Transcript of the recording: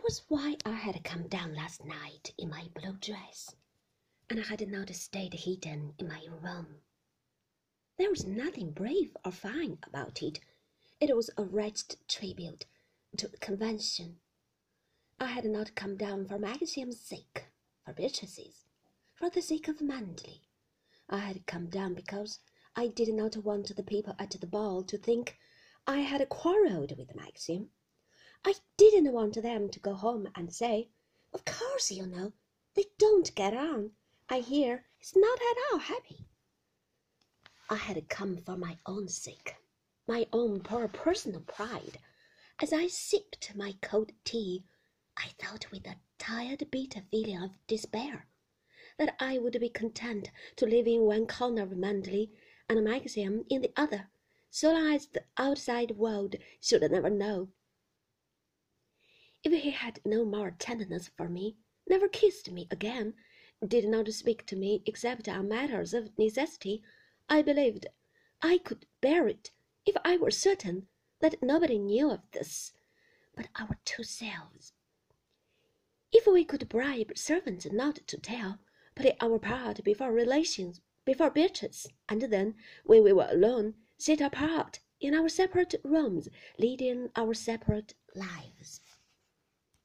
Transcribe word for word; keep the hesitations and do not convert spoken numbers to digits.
That was why I had to come down last night in my blue dress, and I had now to stay hidden in my room. There was nothing brave or fine about it. It was a wretched tribute to convention. I had not come down for Maxim's sake, for Beatrice's, for the sake of Manderly. I had come down because I did not want the people at the ball to think I had quarrelled with Maxim. I didn't want them to go home and say, "Of course, you know, they don't get on. I hear he's not at all happy." I had come for my own sake, my own poor personal pride. As I sipped my cold tea, I thought with a tired, bitter feeling of despair that I would be content to live in one corner of Manderly and Maxim in the other, so long as the outside world should never know. If he had no more tenderness for me, never kissed me again, did not speak to me except on matters of necessity, I believed I could bear it if I were certain that nobody knew of this but our two selves. If we could bribe servants not to tell, play our part before relations, before Beatrice, and then, when we were alone, sit apart in our separate rooms, leading our separate lives.